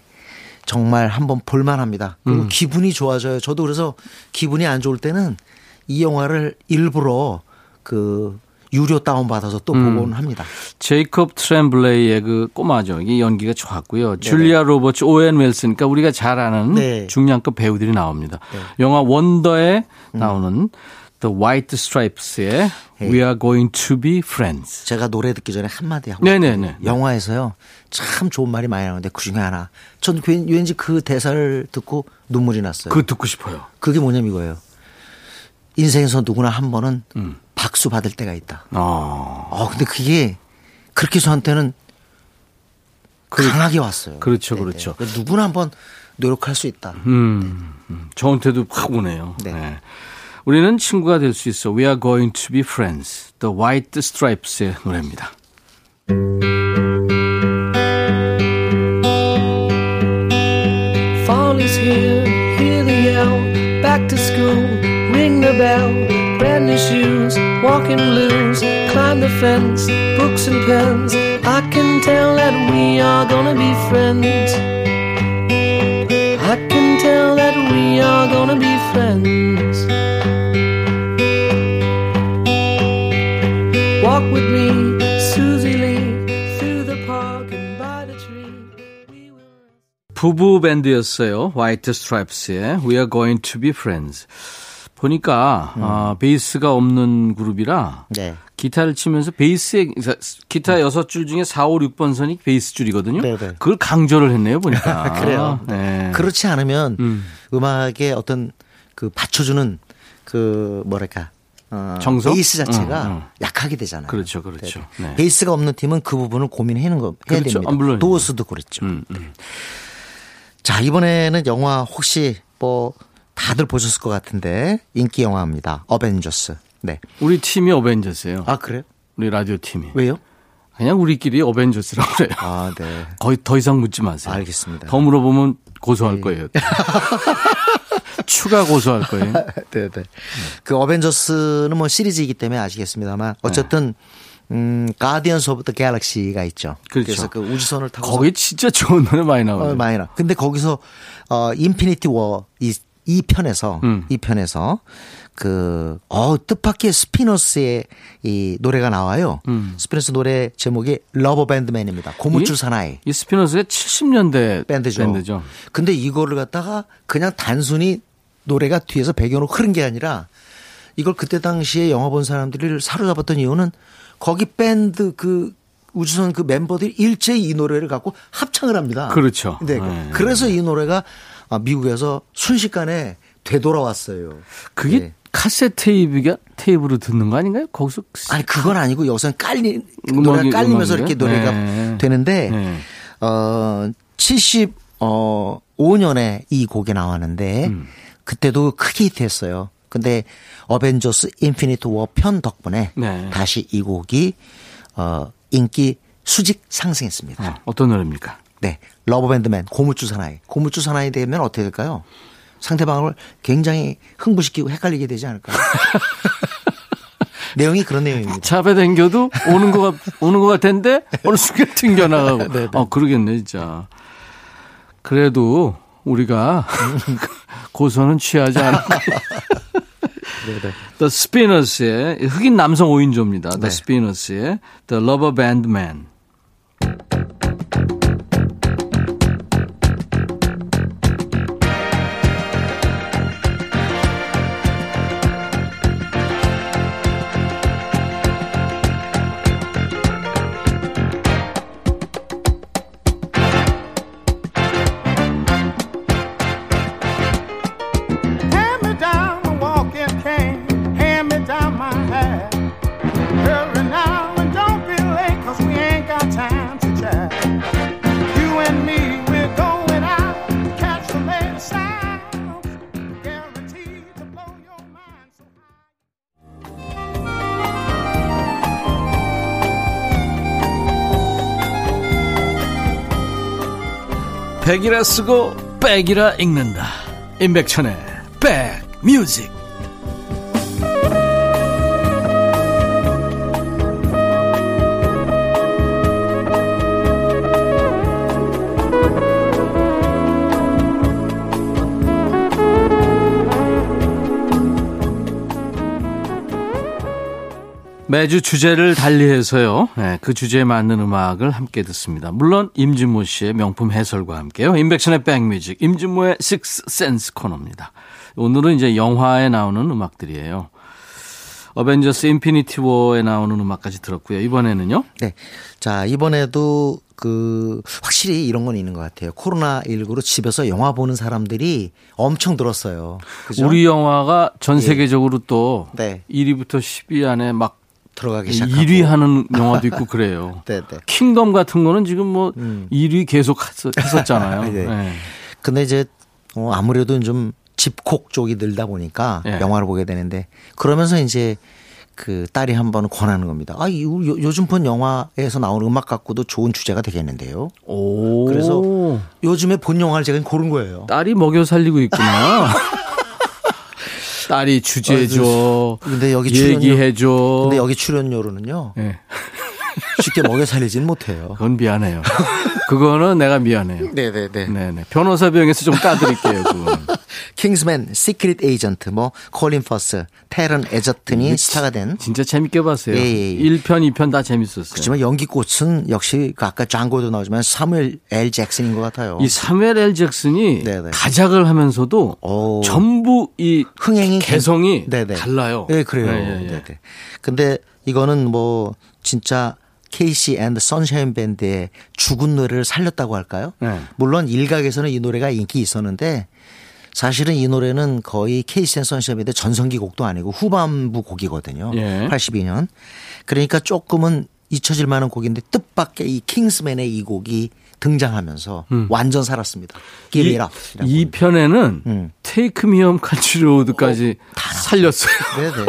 정말 한번 볼만합니다. 그리고 음. 기분이 좋아져요. 저도 그래서 기분이 안 좋을 때는 이 영화를 일부러 그 유료 다운 받아서 또 음. 보곤 합니다. 제이콥 트렘블레이의 그 꼬마죠. 이게 연기가 좋았고요. 네네. 줄리아 로버츠, 오웬 웰스, 그러니까 우리가 잘 아는 네. 중량급 배우들이 나옵니다. 네. 영화 원더에 음. 나오는 The White Stripes의 hey. We Are Going To Be Friends. 제가 노래 듣기 전에 한마디 하고 네네네. 영화에서요 참 좋은 말이 많이 나오는데 그중에 하나 전 왠지 그 대사를 듣고 눈물이 났어요. 그거 듣고 싶어요. 그게 뭐냐면 이거예요. 인생에서 누구나 한 번은 음. 박수 받을 때가 있다. 아. 어, 근데 그게 그렇게 저한테는 그, 강하게 왔어요. 그렇죠. 네네. 그렇죠. 누구나 한번 노력할 수 있다. 음, 네. 저한테도 확 오네요. 네. 네. 우리는 친구가 될 수 있어. We are going to be friends. The White Stripes의 노래입니다. Fall is here, hear the yell. Back to school, ring the bell. Brand new shoes, walking blues. Climb the fence, books and pens. I can tell that we are gonna be friends. I can tell that we are gonna be friends. With me, Susie Lee, through the park and by the tree. We will... 부부 밴드였어요. White Stripes의 We Are Going to Be Friends. 보니까 음. 아, 베이스가 없는 그룹이라 네. 기타를 치면서 베이스의 기타 네. 여섯 줄 중에 사, 오, 육 번 선이 베이스 줄이거든요. 네, 네. 그걸 강조를 했네요. 보니까. 그래요. 네. 그렇지 않으면 음. 음악에 어떤 그 받쳐주는 그 뭐랄까. 어, 정석? 베이스 자체가 응, 응. 약하게 되잖아요. 그렇죠, 그렇죠. 네. 베이스가 없는 팀은 그 부분을 고민해는 거 해야 그렇죠? 됩니다. 아, 물론 도어스도 그랬죠. 음, 음. 네. 자 이번에는 영화 혹시 뭐 다들 보셨을 것 같은데 인기 영화입니다. 어벤져스. 네. 우리 팀이 어벤져스예요. 아 그래요? 우리 라디오 팀이. 왜요? 그냥 우리끼리 어벤져스라고 그래요. 아 네. 거의 더 이상 묻지 마세요. 알겠습니다. 더 물어보면 고소할 네. 거예요. 추가 고소할 거예요. 네, 네. 그 어벤져스는 뭐 시리즈이기 때문에 아시겠습니다만 어쨌든 네. 음, 가디언스 오브 더 갤럭시가 있죠. 그렇죠. 그래서 그 우주선을 타고 거기 진짜 좋은 노래 많이 나와요. 어, 많이 나. 근데 거기서 어 인피니티 워 이 이 편에서 음. 이 편에서 그 어 뜻밖의 스피너스의 이 노래가 나와요. 음. 스피너스 노래 제목이 러버 밴드맨입니다. 고무줄 사나이. 이 스피너스의 칠십 년대 밴드죠. 밴드죠. 근데 이거를 갖다가 그냥 단순히 노래가 뒤에서 배경으로 흐른 게 아니라 이걸 그때 당시에 영화 본 사람들이 사로잡았던 이유는 거기 밴드 그 우주선 그 멤버들이 일제히 이 노래를 갖고 합창을 합니다. 그렇죠. 네. 네. 그래서 이 노래가 미국에서 순식간에 되돌아왔어요. 그게 네. 카세트 테이프가 테이프로 듣는 거 아닌가요? 거기서 아니 그건 아니고 여기서는 깔리 노래가 깔리면서 이렇게 노래가 네. 되는데 네. 어 칠십오 년에 이 곡이 나왔는데 음. 그때도 크게 히트했어요. 근데 어벤져스 인피니티 워 편 덕분에 네. 다시 이 곡이 어 인기 수직 상승했습니다. 아, 어떤 노래입니까? 네, 러버밴드맨 고무줄 사나이. 고무줄 사나이 되면 어떻게 될까요? 상대방을 굉장히 흥분시키고 헷갈리게 되지 않을까요? 내용이 그런 내용입니다. 잡에 당겨도 오는 거 오는 거 같은데 어느 순간 튕겨 나가고. 어, 그러겠네 진짜. 그래도 우리가 고소는 취하지 않을까. The Spinners의 흑인 남성 오 인조입니다. The 네. Spinners의 The Rubber Band Man. 백이라 쓰고 백이라 읽는다. 임백천의 백뮤직. 매주 주제를 달리해서요. 네, 그 주제에 맞는 음악을 함께 듣습니다. 물론 임진모 씨의 명품 해설과 함께요. 임백천의 백뮤직, 임진모의 식스센스 코너입니다. 오늘은 이제 영화에 나오는 음악들이에요. 어벤져스 인피니티 워에 나오는 음악까지 들었고요. 이번에는요? 네. 자, 이번에도 그 확실히 이런 건 있는 것 같아요. 코로나십구로 집에서 영화 보는 사람들이 엄청 늘었어요. 그죠? 우리 영화가 전 세계적으로 예. 또 네. 일 위부터 십 위 안에 막 들어가기 시작하고 일 위 하는 영화도 있고 그래요. 네, 네. 킹덤 같은 거는 지금 뭐 음. 일 위 계속 했었잖아요. 네. 네. 근데 이제 아무래도 좀 집콕 쪽이 늘다 보니까 네. 영화를 보게 되는데 그러면서 이제 그 딸이 한번 권하는 겁니다. 아, 요즘 본 영화에서 나오는 음악 갖고도 좋은 주제가 되겠는데요. 오. 그래서 요즘에 본 영화를 제가 고른 거예요. 딸이 먹여 살리고 있구나. 딸이 주제 줘. 근데 여기 출연료. 얘기해 줘. 근데 여기 출연료로는요. 네. 쉽게 먹여 살리진 못해요. 그건 미안해요. 그거는 내가 미안해요. 네네네. 네네. 변호사 비용에서 좀 까드릴게요. 킹스맨, 시크릿 에이전트, 뭐 콜린 퍼스, 테런 에저튼이 스타가 된. 진짜 재밌게 봤어요. 예, 예, 예. 일 편, 이 편 다 재밌었어요. 그렇지만 연기꽃은 역시 아까 장고도 나오지만 사무엘 L. 잭슨인 것 같아요. 이 사무엘 L. 잭슨이 네네. 다작을 하면서도 오. 전부 이 흥행이 개성이 네네. 달라요. 예, 그래요. 예, 예, 예. 근데 이거는 뭐 진짜 케이씨 and the Sunshine Band의 죽은 노래를 살렸다고 할까요? 네. 물론 일각에서는 이 노래가 인기 있었는데 사실은 이 노래는 거의 케이씨 and Sunshine Band의 전성기 곡도 아니고 후반부 곡이거든요. 네. 팔십이 년. 그러니까 조금은 잊혀질 만한 곡인데 뜻밖의 이 킹스맨의 이 곡이 등장하면서 음. 완전 살았습니다. Give it up. 이 편에는 음. Take Me Home Country Road까지 어, 다 살렸어요. 네네.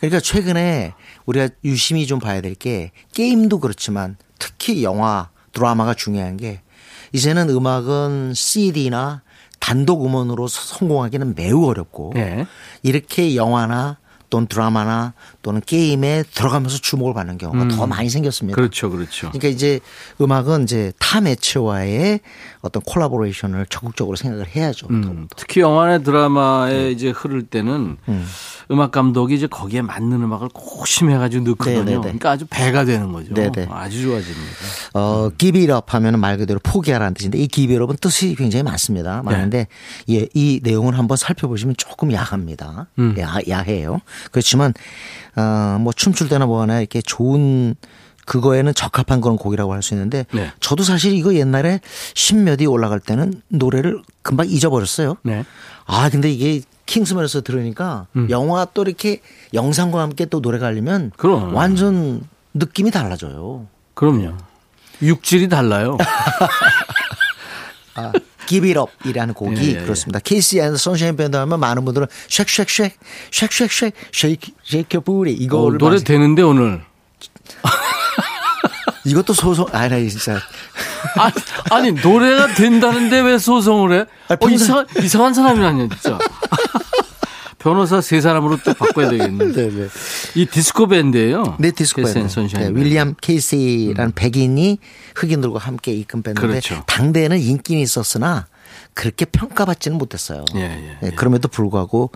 그러니까 최근에 우리가 유심히 좀 봐야 될 게 게임도 그렇지만 특히 영화 드라마가 중요한 게 이제는 음악은 씨디나 단독 음원으로 성공하기는 매우 어렵고 네. 이렇게 영화나 또는 드라마나 또는 게임에 들어가면서 주목을 받는 경우가 음. 더 많이 생겼습니다. 그렇죠, 그렇죠. 그러니까 이제 음악은 이제 타 매체와의 어떤 콜라보레이션을 적극적으로 생각을 해야죠. 음. 특히 영화나 드라마에 네. 이제 흐를 때는 음. 음악 감독이 이제 거기에 맞는 음악을 고심해가지고 넣거든요. 네네네. 그러니까 아주 배가 되는 거죠. 네네. 아주 좋아집니다. 어, 음. give it up 하면 말 그대로 포기하라는 뜻인데 이 give it up은 뜻이 굉장히 많습니다. 많은데 네. 예, 이 내용을 한번 살펴보시면 조금 야합니다. 음. 야, 야해요. 그렇지만 어, 뭐 춤출 때나 뭐하나 이렇게 좋은 그거에는 적합한 그런 곡이라고 할 수 있는데 네. 저도 사실 이거 옛날에 십몇이 올라갈 때는 노래를 금방 잊어버렸어요. 네. 아 근데 이게 킹스맨에서 들으니까 음. 영화 또 이렇게 영상과 함께 또 노래가 알리면 그럼. 완전 느낌이 달라져요. 그럼요. 육질이 달라요. 아, Give It Up이라는 곡이 예, 예, 예. 그렇습니다. 케이씨 and the Sunshine Band 하면 많은 분들은 쉑쉑쉑 쉑쉑쉑 쉐이크 쉐이크 뿌리 이거를 어, 노래 많이... 되는데 오늘 이것도 소송 아니 진짜 아니, 아니 노래가 된다는데 왜 소송을 해? 아니, 어, 이상, 이상한 사람이 아니야 진짜. 변호사 세 사람으로 또 바꿔야 되겠네. 네네. 이 디스코 밴드예요. 네, 디스코 밴드. 네, 윌리엄 케이시라는 음. 백인이 흑인들과 함께 이끈 밴드인데 그렇죠. 당대에는 인기는 있었으나 그렇게 평가받지는 못했어요. 예, 예, 예. 그럼에도 불구하고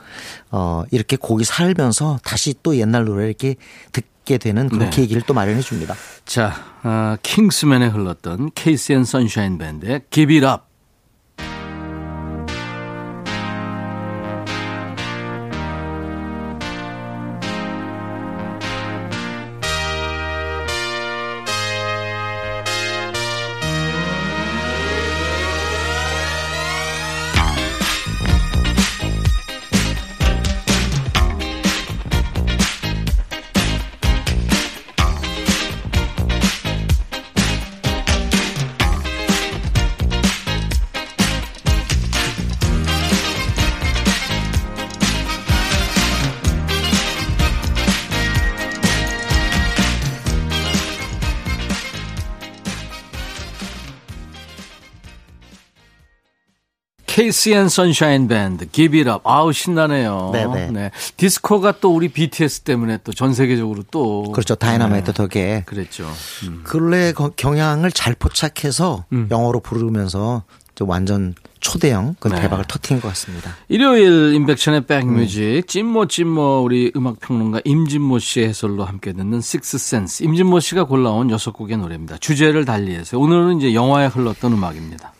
어, 이렇게 곡이 살면서 다시 또 옛날 노래 이렇게 듣게 되는 그런 네. 계기를 또 마련해 줍니다. 자, 어, 킹스맨에 흘렀던 케이씨 and Sunshine 밴드의 Give It Up. 케이씨 and Sunshine Band, Give It Up. 아우 신나네요. 네네. 네. 디스코가 또 우리 비티에스 때문에 또 전 세계적으로 또 그렇죠. 다이너마이트 네. 덕에 그랬죠. 음. 근래 경향을 잘 포착해서 음. 영어로 부르면서 완전 초대형 그 네. 대박을 터뜨린 것 같습니다. 일요일 임백천의 백뮤직 음. 찐모 찐모 우리 음악 평론가 임진모 씨의 해설로 함께 듣는 식스 센스. 임진모 씨가 골라온 여섯 곡의 노래입니다. 주제를 달리해서 오늘은 이제 영화에 흘렀던 음악입니다.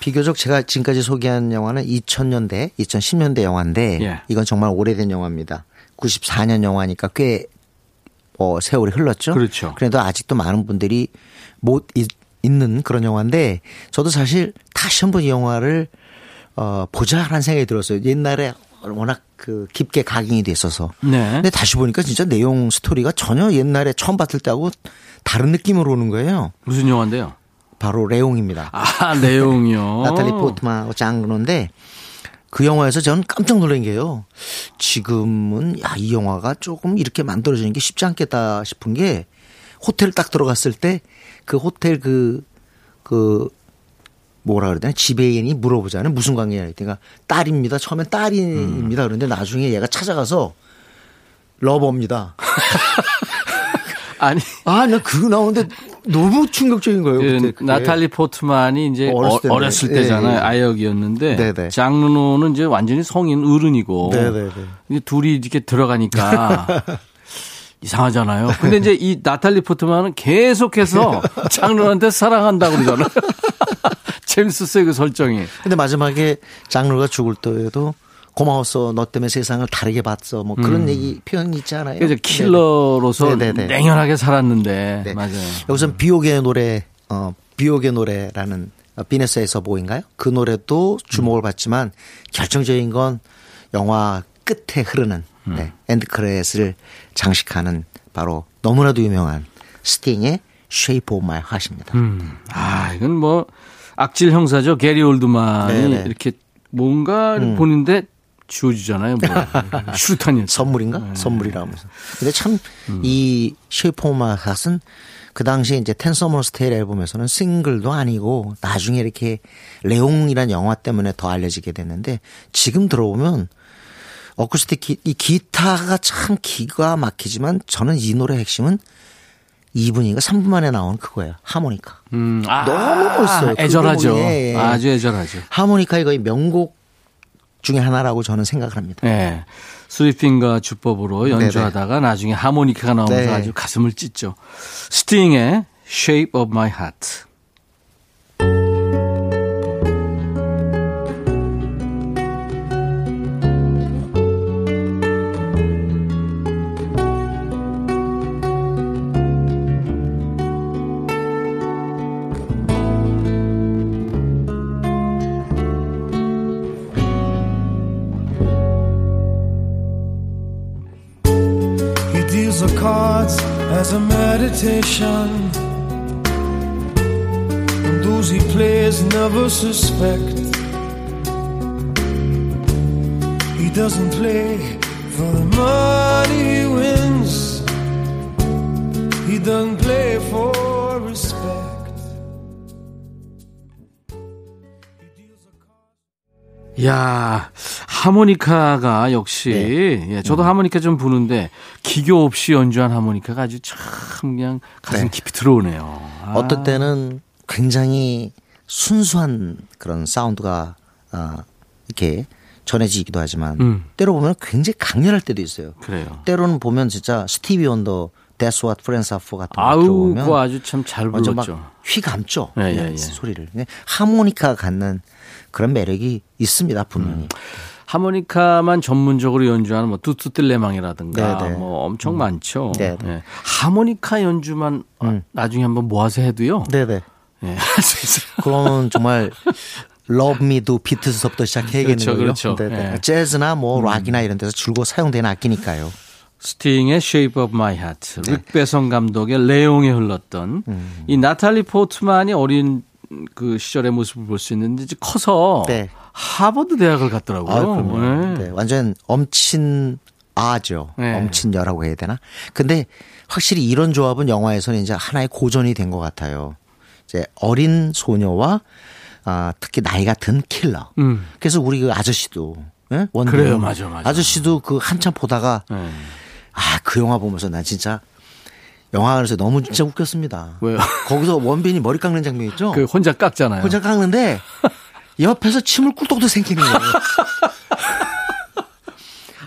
비교적 제가 지금까지 소개한 영화는 이천 년대, 이천십 년대 영화인데 예. 이건 정말 오래된 영화입니다. 구십사 년 영화니까 꽤 어, 세월이 흘렀죠. 그렇죠. 그래도 아직도 많은 분들이 못 이, 있는 그런 영화인데 저도 사실 다시 한번 이 영화를 어, 보자라는 생각이 들었어요. 옛날에 워낙 그 깊게 각인이 돼 있어서. 네. 근데 다시 보니까 진짜 내용 스토리가 전혀 옛날에 처음 봤을 때하고 다른 느낌으로 오는 거예요. 무슨 영화인데요? 바로 레옹입니다. 아, 레옹이요. 나탈리 포트만 장르인데 그 영화에서 저는 깜짝 놀란 게요. 지금은 야, 이 영화가 조금 이렇게 만들어지는 게 쉽지 않겠다 싶은 게 호텔 딱 들어갔을 때 그 호텔 그, 그 뭐라 그러더니 지배인이 물어보자는 무슨 관계냐 그러니까 딸입니다. 처음엔 딸입니다. 그런데 나중에 얘가 찾아가서 러버입니다. 아니. 아, 나 그거 나오는데 너무 충격적인 거예요. 예, 그때 나탈리 포트만이 이제 어렸을, 어렸을 때잖아요. 예, 예. 아역이었는데 장르노는 이제 완전히 성인 어른이고 이제 둘이 이렇게 들어가니까 이상하잖아요. 근데 이제 이 나탈리 포트만은 계속해서 장르한테 사랑한다고 그러잖아요. 재밌었어요, 그 설정이. 근데 마지막에 장르가 죽을 때에도 고마웠어. 너 때문에 세상을 다르게 봤어. 뭐 그런 음. 얘기 표현이 있잖아요. 그러니까 킬러로서 네네네. 냉혈하게 살았는데. 네. 맞아요. 여기서는 비옥의 노래, 어, 비옥의 노래라는 비네스에서 보인가요? 그 노래도 주목을 음. 받지만 결정적인 건 영화 끝에 흐르는 음. 네. 엔드 크레딧을 장식하는 바로 너무나도 유명한 스팅의 Shape of My Heart입니다. 음. 아 이건 뭐 악질 형사죠. 게리 올드만이 네네. 이렇게 뭔가 음. 보는데. 지워지잖아요. 뭐. 슈탄이 선물인가? 네. 선물이라면서. 근데 참 이 Shape of My Heart은 그 당시에 이제 텐 서머스 테일 앨범에서는 싱글도 아니고 나중에 이렇게 레옹이라는 영화 때문에 더 알려지게 됐는데 지금 들어보면 어쿠스틱 기, 이 기타가 참 기가 막히지만 저는 이 노래의 핵심은 이 분인가 삼 분 만에 나온 그거예요. 하모니카. 음. 아, 너무 멋있어요. 애절하죠. 아주 애절하죠. 하모니카의 거의 명곡 중에 하나라고 저는 생각을 합니다. 네. 스위핑과 주법으로 연주하다가 네네. 나중에 하모니카가 나오면서 네. 아주 가슴을 찢죠. 스팅의 Shape of My Heart. Games of cards as a meditation And those he plays never suspect He doesn't play for the money he wins He doesn't play for respect 야 하모니카가 역시 네. 예, 저도 음. 하모니카 좀 부는데 기교 없이 연주한 하모니카가 아주 참 그냥 가슴 네. 깊이 들어오네요. 아. 어떨 때는 굉장히 순수한 그런 사운드가 어, 이렇게 전해지기도 하지만 음. 때로 보면 굉장히 강렬할 때도 있어요. 그래요. 때로는 보면 진짜 스티비 원더 That's What Friends Are For 같은 거 들어보면 그거 아주 참 잘 불렀죠. 막 휘감죠. 예, 예, 예. 소리를. 하모니카가 갖는 그런 매력이 있습니다. 분명히. 음. 하모니카만 전문적으로 연주하는 뭐 뚜뚜뜰레망이라든가 뭐 엄청 음. 많죠. 네. 하모니카 연주만 음. 나중에 한번 모아서 해도요. 네네. 네. 그러면 정말 Love Me Do 비트스부터 시작해야겠네요. 그렇죠. 그렇죠. 네. 재즈나 뭐 음. 락이나 이런 데서 줄곧 사용되는 악기니까요. 스팅의 Shape of My Heart, 네. 릭 베송 감독의 레옹에 흘렀던 음. 이 나탈리 포트만이 어린 그 시절의 모습을 볼 수 있는데 이제 커서 네. 하버드 대학을 갔더라고요. 아, 네. 네. 완전 엄친 아죠. 네. 엄친 여라고 해야 되나? 근데 확실히 이런 조합은 영화에서는 이제 하나의 고전이 된 것 같아요. 이제 어린 소녀와 아, 특히 나이가 든 킬러. 음. 그래서 우리 그 아저씨도 네? 원빈. 그래요, 맞아, 맞아. 아저씨도 그 한참 보다가 네. 아, 그 영화 보면서 난 진짜. 영화관에서 너무 진짜 웃겼습니다. 왜요? 거기서 원빈이 머리 깎는 장면 있죠? 그 혼자 깎잖아요. 혼자 깎는데 옆에서 침을 꿀떡도 생기는 거예요.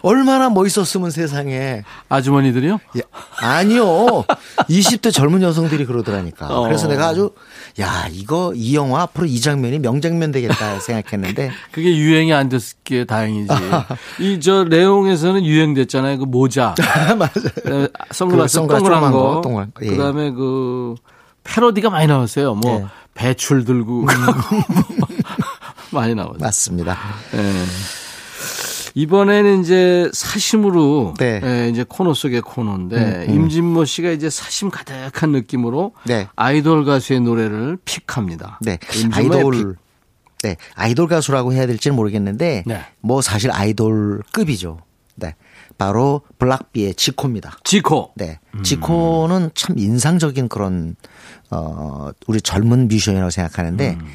얼마나 멋있었으면 세상에. 아주머니들이요? 예, 아니요. 이십 대 젊은 여성들이 그러더라니까. 어. 그래서 내가 아주 야 이거 이 영화 앞으로 이 장면이 명장면 되겠다 생각했는데 그게 유행이 안 됐기에 다행이지. 이 저 레옹에서는 유행됐잖아요. 그 모자, 맞아요. 선글라스 동그란 거, 동그란 거. 예. 그다음에 그 패러디가 많이 나왔어요. 뭐 예. 배출 들고 많이 나왔어요. 맞습니다. 예. 이번에는 이제 사심으로 네. 예, 이제 코너 속의 코너인데 음, 음. 임진모 씨가 이제 사심 가득한 느낌으로 네. 아이돌 가수의 노래를 픽합니다. 네, 아이돌 픽. 네 아이돌 가수라고 해야 될지는 모르겠는데 네. 뭐 사실 아이돌급이죠. 네, 바로 블락비의 지코입니다. 지코. 네, 음. 지코는 참 인상적인 그런 어, 우리 젊은 뮤지션이라고 생각하는데 음.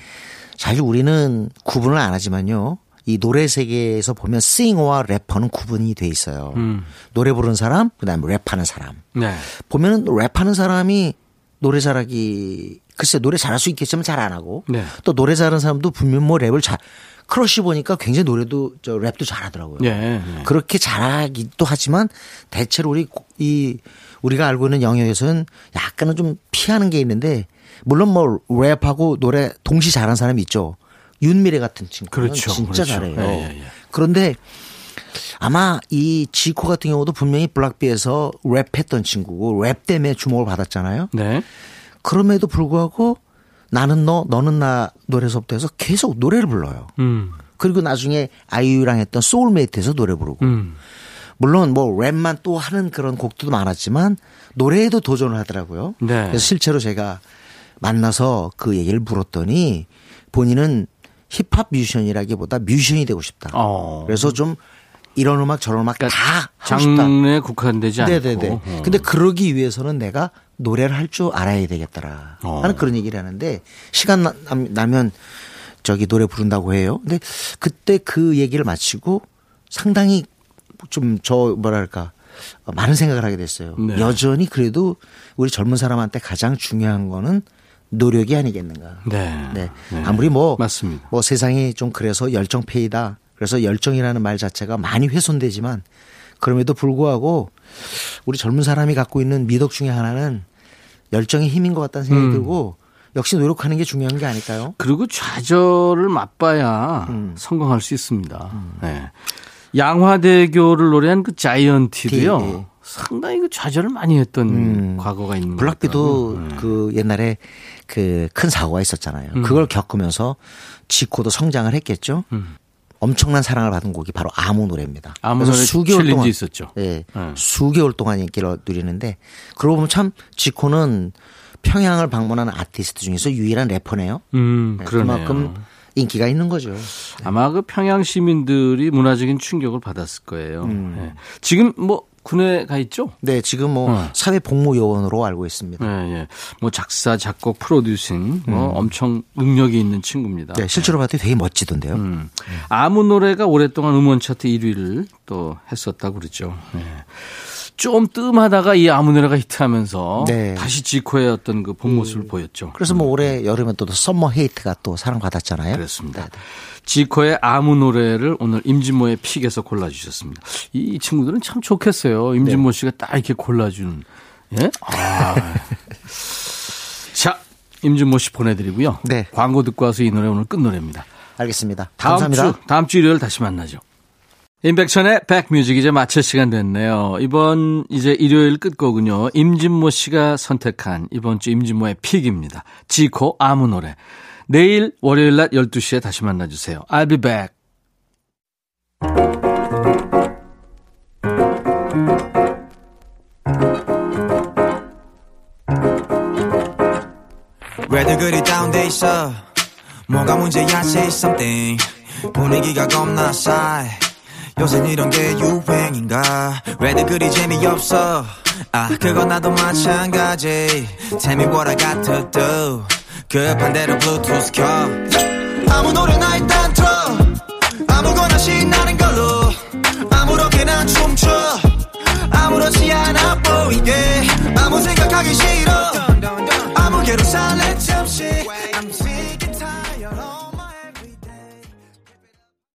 사실 우리는 구분을 안 하지만요. 이 노래 세계에서 보면 싱어와 래퍼는 구분이 돼 있어요. 음. 노래 부르는 사람, 그다음에 랩하는 사람. 네. 보면은 랩하는 사람이 노래 잘하기 글쎄 노래 잘할 수 있겠지만 잘 안 하고 네. 또 노래 잘하는 사람도 분명 뭐 랩을 잘 크러쉬 보니까 굉장히 노래도 저 랩도 잘하더라고요. 네. 네. 그렇게 잘하기도 하지만 대체로 우리 이 우리가 알고 있는 영역에서는 약간은 좀 피하는 게 있는데 물론 뭐 랩하고 노래 동시 잘하는 사람이 있죠. 윤미래 같은 친구는 그렇죠, 진짜 그렇죠. 잘해요. 예, 예. 그런데 아마 이 지코 같은 경우도 분명히 블락비에서 랩했던 친구고 랩 때문에 주목을 받았잖아요. 네. 그럼에도 불구하고 나는 너 너는 나 노래서부터 해서 계속 노래를 불러요. 음. 그리고 나중에 아이유랑 했던 소울메이트에서 노래 부르고 음. 물론 뭐 랩만 또 하는 그런 곡도 많았지만 노래에도 도전을 하더라고요. 네. 그래서 실제로 제가 만나서 그 얘기를 물었더니 본인은 힙합 뮤지션이라기보다 뮤지션이 되고 싶다. 어. 그래서 좀 이런 음악 저런 음악 그러니까 다 하고 싶다. 장르에 국한되지 않고. 네네네. 음. 근데 그러기 위해서는 내가 노래를 할 줄 알아야 되겠더라. 어. 하는 그런 얘기를 하는데 시간 나, 나면 저기 노래 부른다고 해요. 근데 그때 그 얘기를 마치고 상당히 좀 저 뭐랄까 많은 생각을 하게 됐어요. 네. 여전히 그래도 우리 젊은 사람한테 가장 중요한 거는 노력이 아니겠는가. 네. 네. 아무리 뭐, 맞습니다. 뭐 세상이 좀 그래서 열정페이다. 그래서 열정이라는 말 자체가 많이 훼손되지만 그럼에도 불구하고 우리 젊은 사람이 갖고 있는 미덕 중에 하나는 열정의 힘인 것 같다는 생각이 음. 들고 역시 노력하는 게 중요한 게 아닐까요? 그리고 좌절을 맛봐야 음. 성공할 수 있습니다. 음. 네. 양화대교를 노래한 그 자이언티도요. 디, 네. 상당히 그 좌절을 많이 했던 음, 과거가 있는 블락비도 네. 그 옛날에 그 큰 사고가 있었잖아요. 음. 그걸 겪으면서 지코도 성장을 했겠죠. 음. 엄청난 사랑을 받은 곡이 바로 아무 노래입니다. 아무 노래 챌린지 있었죠. 네, 음. 수개월 동안 인기를 누리는데 그러고 보면 참 지코는 평양을 방문한 아티스트 중에서 유일한 래퍼네요. 음, 네, 그만큼 인기가 있는 거죠. 네. 아마 그 평양 시민들이 문화적인 충격을 받았을 거예요. 음. 네. 지금 뭐 군에 가 있죠? 네, 지금 뭐 어. 사회 복무 요원으로 알고 있습니다. 네, 네. 뭐 작사, 작곡, 프로듀싱, 뭐 음. 엄청 능력이 있는 친구입니다. 네, 실제로 봤더니 되게 멋지던데요. 음. 네. 아무 노래가 오랫동안 음원 차트 일 위를 또 했었다고 그러죠. 네. 좀 뜸하다가 이 아무 노래가 히트하면서 네. 다시 지코의 어떤 그 본 모습을 음. 보였죠. 그래서 뭐 올해 여름에 또 썸머 헤이트가 또 사랑받았잖아요. 그렇습니다. 네. 지코의 아무 노래를 오늘 임진모의 픽에서 골라주셨습니다. 이 친구들은 참 좋겠어요. 임진모 네. 씨가 딱 이렇게 골라주는. 예? 아. 자, 임진모 씨 보내드리고요. 네. 광고 듣고 와서 이 노래 오늘 끝 노래입니다. 알겠습니다. 다음 감사합니다. 주, 다음 주 일요일 다시 만나죠. 임백천의 백뮤직 이제 마칠 시간 됐네요. 이번 이제 일요일 끝곡은요. 임진모 씨가 선택한 이번 주 임진모의 픽입니다. 지코 아무 노래. 내일 월요일 낮 열두 시에 다시 만나주세요. I'll be back. 왜들 그리 다운돼 있어 뭐가 문제야 say something 분위기가 겁나 싸해 요새 이런 게 유행인가 왜들 그리 재미없어 아 그건 나도 마찬가지 Tell me what I got to do 그 반대로 블루투스 켜 아무 노래나 일단 틀어 아무거나 신나는 걸로 아무렇게나 춤춰 아무렇지 않아 보이게 아무 생각하기 싫어 아무개로 살래